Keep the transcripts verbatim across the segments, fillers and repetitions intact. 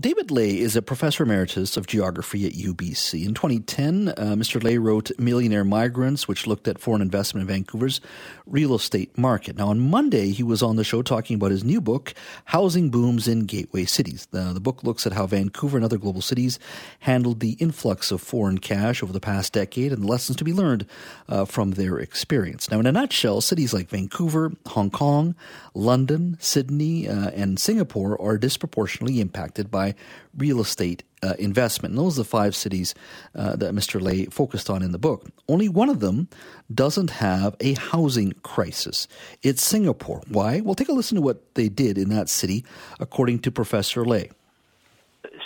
David Ley is a professor emeritus of geography at U B C. In twenty ten, uh, Mister Ley wrote Millionaire Migrants, which looked at foreign investment in Vancouver's real estate market. Now, on Monday, he was on the show talking about his new book, Housing Booms in Gateway Cities. The, the book looks at how Vancouver and other global cities handled the influx of foreign cash over the past decade and the lessons to be learned uh, from their experience. Now, in a nutshell, cities like Vancouver, Hong Kong, London, Sydney, uh, and Singapore are disproportionately impacted by real estate uh, investment. And those are the five cities uh, that Mister Ley focused on in the book. Only one of them doesn't have a housing crisis. It's Singapore. Why? Well, take a listen to what they did in that city, according to Professor Ley.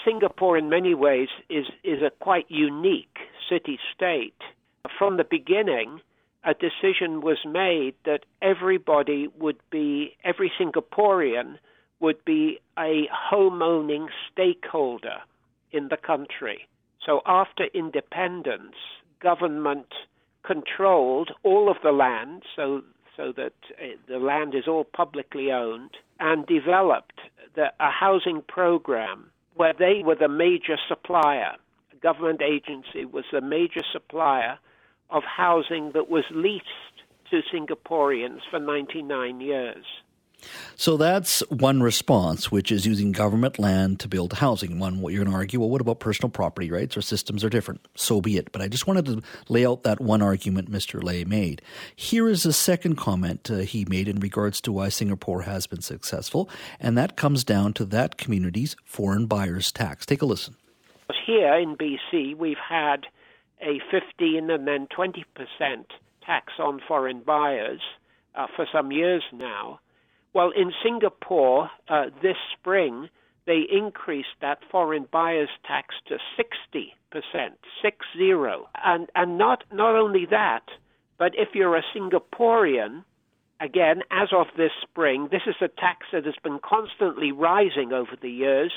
Singapore, in many ways, is, is a quite unique city-state. From the beginning, a decision was made that everybody would be, every Singaporean would be a home-owning stakeholder in the country. So after independence, government controlled all of the land so so that uh, the land is all publicly owned, and developed the, a housing program where they were the major supplier. A government agency was the major supplier of housing that was leased to Singaporeans for ninety-nine years. So that's one response, which is using government land to build housing. One, what you're going to argue, well, what about personal property rights or systems are different? So be it. But I just wanted to lay out that one argument Mister Ley made. Here is a second comment uh, he made in regards to why Singapore has been successful, and that comes down to that community's foreign buyers tax. Take a listen. Here in B C, we've had a fifteen and then twenty percent tax on foreign buyers uh, for some years now. Well, in Singapore, uh, this spring, they increased that foreign buyers tax to sixty percent, six zero. And and not, not only that, but if you're a Singaporean, again, as of this spring, this is a tax that has been constantly rising over the years.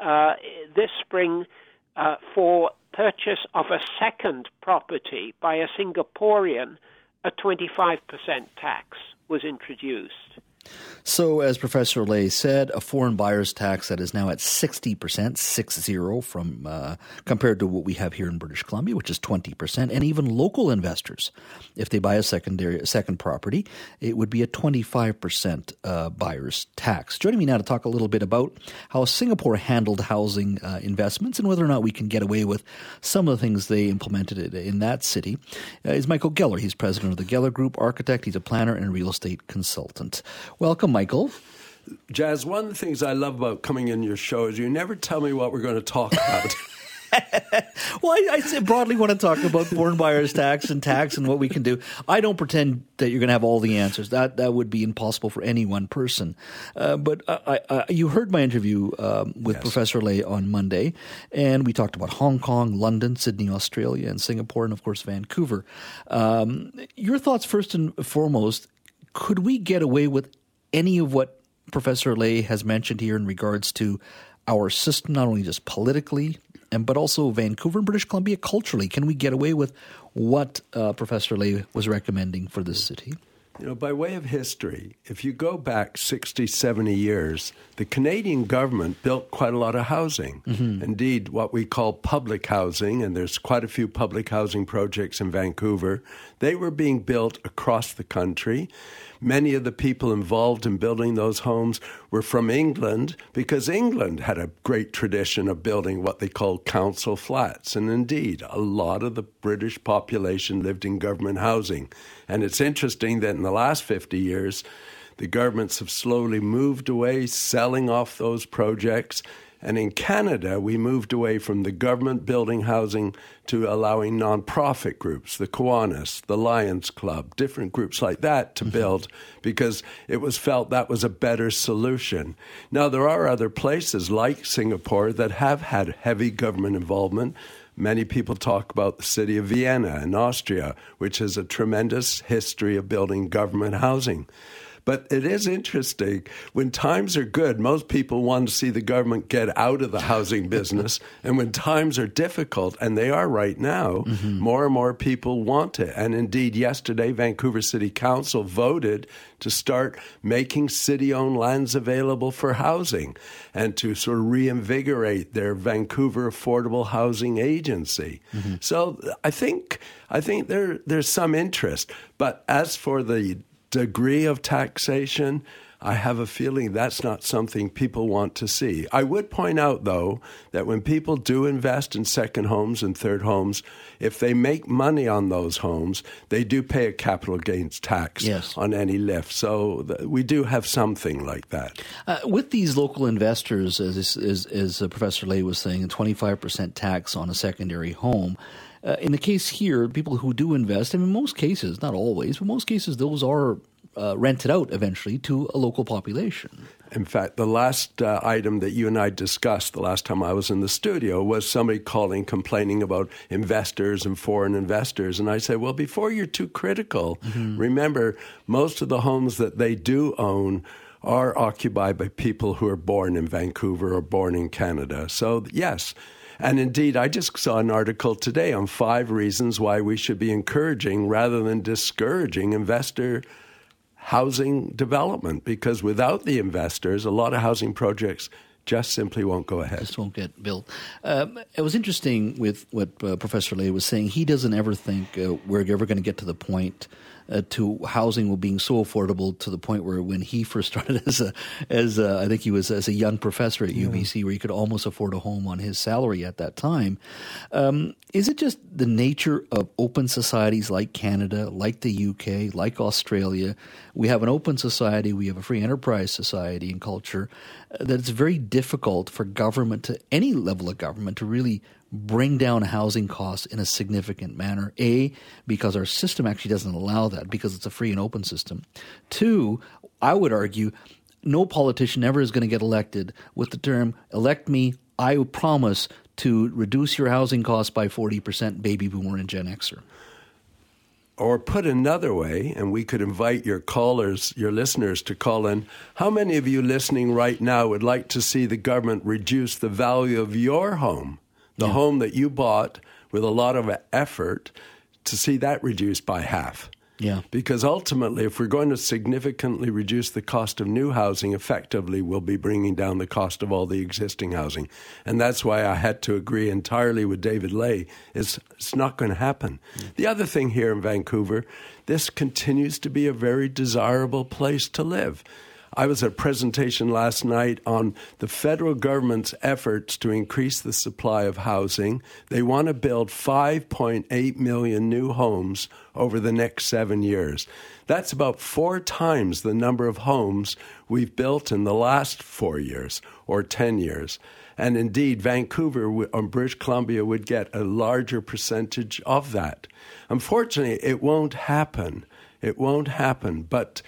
Uh, this spring, uh, for purchase of a second property by a Singaporean, a twenty-five percent tax was introduced. So, as Professor Ley said, a foreign buyer's tax that is now at sixty percent, six zero, from uh, compared to what we have here in British Columbia, which is twenty percent, and even local investors, if they buy a secondary second property, it would be a twenty-five percent uh, buyer's tax. Joining me now to talk a little bit about how Singapore handled housing uh, investments and whether or not we can get away with some of the things they implemented in that city uh, is Michael Geller. He's president of the Geller Group, architect. He's a planner and a real estate consultant. Welcome, Michael. Jazz, one of the things I love about coming in your show is you never tell me what we're going to talk about. Well, I, I broadly want to talk about foreign buyers tax and tax and what we can do. I don't pretend that you're going to have all the answers. That that would be impossible for any one person. Uh, but I, I, you heard my interview um, with yes. Professor Ley on Monday, and we talked about Hong Kong, London, Sydney, Australia, and Singapore, and of course Vancouver. Um, your thoughts first and foremost, could we get away with any of what Professor Ley has mentioned here in regards to our system, not only just politically, and but also Vancouver and British Columbia culturally? Can we get away with what uh, Professor Ley was recommending for this city? You know, by way of history, if you go back sixty, seventy years, the Canadian government built quite a lot of housing. Mm-hmm. Indeed, what we call public housing, and there's quite a few public housing projects in Vancouver, they were being built across the country. Many of the people involved in building those homes were from England, because England had a great tradition of building what they called council flats. And indeed, a lot of the British population lived in government housing. And it's interesting that in the last fifty years, the governments have slowly moved away, selling off those projects. And in Canada, we moved away from the government building housing to allowing nonprofit groups, the Kiwanis, the Lions Club, different groups like that to build, because it was felt that was a better solution. Now, there are other places like Singapore that have had heavy government involvement. Many people talk about the city of Vienna in Austria, which has a tremendous history of building government housing. But it is interesting. When times are good, most people want to see the government get out of the housing business. And when times are difficult, and they are right now, mm-hmm. more and more people want it. And indeed, yesterday, Vancouver City Council voted to start making city-owned lands available for housing and to sort of reinvigorate their Vancouver Affordable Housing Agency. Mm-hmm. So I think I think there there's some interest. But as for the degree of taxation, I have a feeling that's not something people want to see. I would point out, though, that when people do invest in second homes and third homes, if they make money on those homes, they do pay a capital gains tax yes. on any lift. So th- we do have something like that. Uh, with these local investors, as, as, as Professor Ley was saying, a twenty-five percent tax on a secondary home. Uh, in the case here, people who do invest, I mean, most cases, not always, but most cases, those are Uh, rented out eventually to a local population. In fact, the last uh, item that you and I discussed the last time I was in the studio was somebody calling, complaining about investors and foreign investors. And I said, well, before you're too critical, mm-hmm. remember, most of the homes that they do own are occupied by people who are born in Vancouver or born in Canada. So, yes. And indeed, I just saw an article today on five reasons why we should be encouraging rather than discouraging investor housing development, because without the investors, a lot of housing projects just simply won't go ahead. Just won't get built. Um, it was interesting with what uh, Professor Ley was saying. He doesn't ever think uh, we're ever going to get to the point uh, to housing being so affordable to the point where when he first started as a, as a, I think he was as a young professor at yeah. U B C, where he could almost afford a home on his salary at that time. Um, is it just the nature of open societies like Canada, like the U K, like Australia? We have an open society, we have a free enterprise society and culture, uh, that it's very difficult for government, to any level of government, to really bring down housing costs in a significant manner. A, because our system actually doesn't allow that, because it's a free and open system. Two, I would argue no politician ever is going to get elected with the term, elect me, I promise to reduce your housing costs by forty percent, baby boomer and Gen Xer. Or put another way, and we could invite your callers, your listeners to call in, how many of you listening right now would like to see the government reduce the value of your home, the yeah. home that you bought with a lot of effort, to see that reduced by half? Yeah. Because ultimately, if we're going to significantly reduce the cost of new housing, effectively we'll be bringing down the cost of all the existing housing. And that's why I had to agree entirely with David Ley. It's, it's not going to happen. Mm-hmm. The other thing here in Vancouver, this continues to be a very desirable place to live. I was at a presentation last night on the federal government's efforts to increase the supply of housing. They want to build five point eight million new homes over the next seven years. That's about four times the number of homes we've built in the last four years or ten years. And indeed, Vancouver or British Columbia would get a larger percentage of that. Unfortunately, it won't happen. It won't happen. But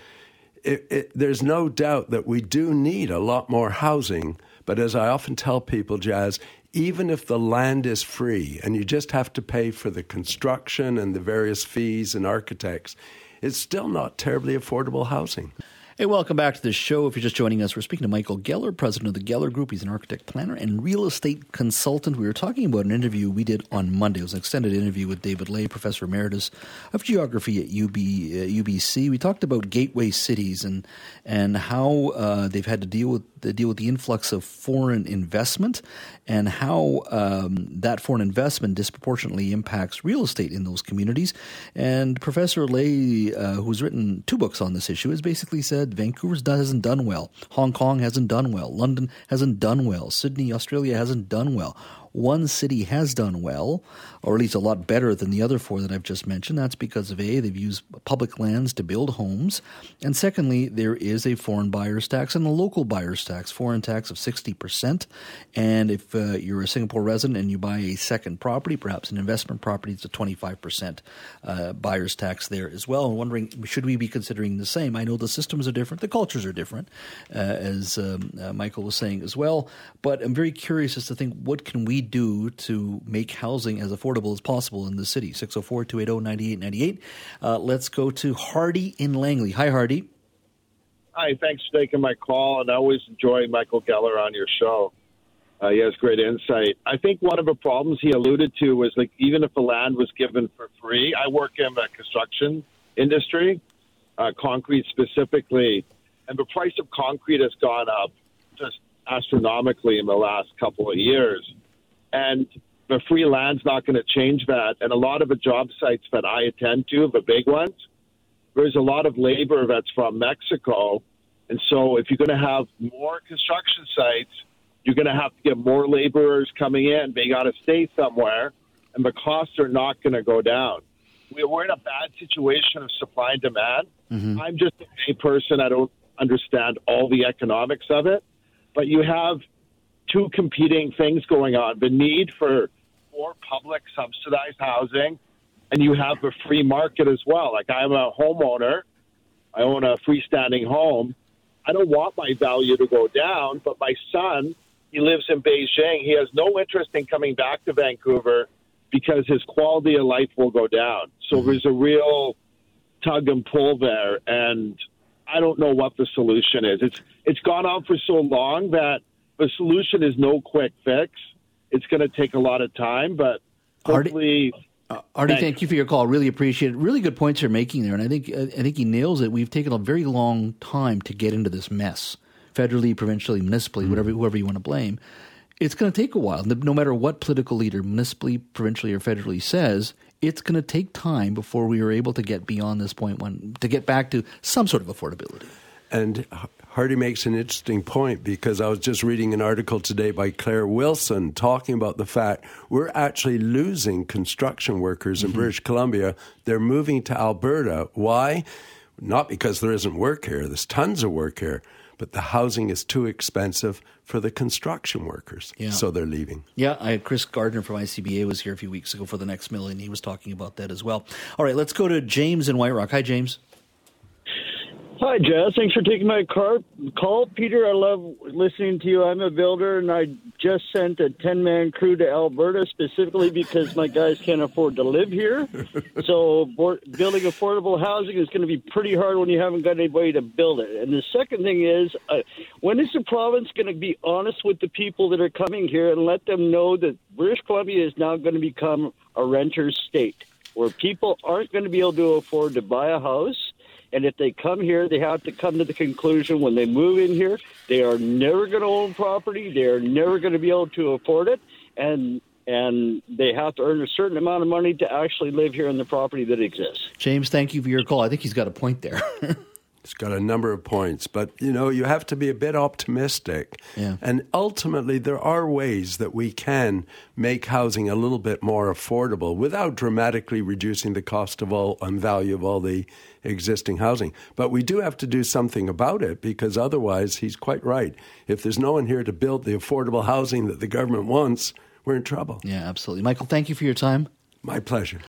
It, it, there's no doubt that we do need a lot more housing, but as I often tell people, Jazz, even if the land is free and you just have to pay for the construction and the various fees and architects, it's still not terribly affordable housing. Hey, welcome back to the show. If you're just joining us, we're speaking to Michael Geller, president of the Geller Group. He's an architect, planner, and real estate consultant. We were talking about an interview we did on Monday. It was an extended interview with David Ley, professor emeritus of geography at U B, uh, U B C. We talked about gateway cities and and how uh, they've had to deal with the deal with the influx of foreign investment and how um, that foreign investment disproportionately impacts real estate in those communities. And Professor Ley, uh, who's written two books on this issue, has basically said Vancouver hasn't done well, Hong Kong hasn't done well, London hasn't done well, Sydney, Australia hasn't done well. One city has done well, or at least a lot better than the other four that I've just mentioned. That's because of A, they've used public lands to build homes. And secondly, there is a foreign buyer's tax and a local buyer's tax, foreign tax of sixty percent. And if uh, you're a Singapore resident and you buy a second property, perhaps an investment property, it's a twenty-five percent uh, buyer's tax there as well. I'm wondering, should we be considering the same? I know the systems are different, the cultures are different, uh, as um, uh, Michael was saying as well. But I'm very curious as to think, what can we do to make housing as affordable as possible in the city? six oh four, two eight oh, nine eight nine eight. Uh, let's go to Hardy in Langley. Hi, Hardy. Hi, thanks for taking my call, and I always enjoy Michael Geller on your show. Uh, he has great insight. I think one of the problems he alluded to was, like, even if the land was given for free, I work in the construction industry, uh, concrete specifically, and the price of concrete has gone up just astronomically in the last couple of years. And the free land's not going to change that. And a lot of the job sites that I attend to, the big ones, there's a lot of labor that's from Mexico. And so if you're going to have more construction sites, you're going to have to get more laborers coming in. They got to stay somewhere, and the costs are not going to go down. We're in a bad situation of supply and demand. Mm-hmm. I'm just a person. I don't understand all the economics of it. But you have two competing things going on, the need for more public subsidized housing, and you have the free market as well. Like, I'm a homeowner. I own a freestanding home. I don't want my value to go down, but my son, he lives in Beijing. He has no interest in coming back to Vancouver because his quality of life will go down. So there's a real tug and pull there, and I don't know what the solution is. It's it's gone on for so long that the solution is no quick fix. It's going to take a lot of time, but hopefully... Artie- Uh, Artie, Thanks. Thank you for your call. Really appreciate it. Really good points you're making there, and I think uh, I think he nails it. We've taken a very long time to get into this mess, federally, provincially, municipally, mm-hmm. whatever, whoever you want to blame. It's going to take a while. No matter what political leader, municipally, provincially, or federally says, it's going to take time before we are able to get beyond this point when to get back to some sort of affordability. And Hardy makes an interesting point, because I was just reading an article today by Claire Wilson talking about the fact we're actually losing construction workers in mm-hmm. British Columbia. They're moving to Alberta. Why? Not because there isn't work here. There's tons of work here. But the housing is too expensive for the construction workers, yeah. so they're leaving. Yeah, I had Chris Gardner from I C B A was here a few weeks ago for the next mill, and he was talking about that as well. All right, let's go to James in White Rock. Hi, James. Hi, Jess. Thanks for taking my car- call. Peter, I love listening to you. I'm a builder, and I just sent a ten-man crew to Alberta specifically because my guys can't afford to live here. So board- building affordable housing is going to be pretty hard when you haven't got anybody to build it. And the second thing is, uh, when is the province going to be honest with the people that are coming here and let them know that British Columbia is now going to become a renter's state, where people aren't going to be able to afford to buy a house? And if they come here, they have to come to the conclusion when they move in here, they are never going to own property. They are never going to be able to afford it. And and they have to earn a certain amount of money to actually live here in the property that exists. James, thank you for your call. I think he's got a point there. He's got a number of points. But, you know, you have to be a bit optimistic. Yeah. And ultimately, there are ways that we can make housing a little bit more affordable without dramatically reducing the cost of all and value of all the existing housing. But we do have to do something about it, because otherwise, he's quite right. If there's no one here to build the affordable housing that the government wants, we're in trouble. Yeah, absolutely. Michael, thank you for your time. My pleasure.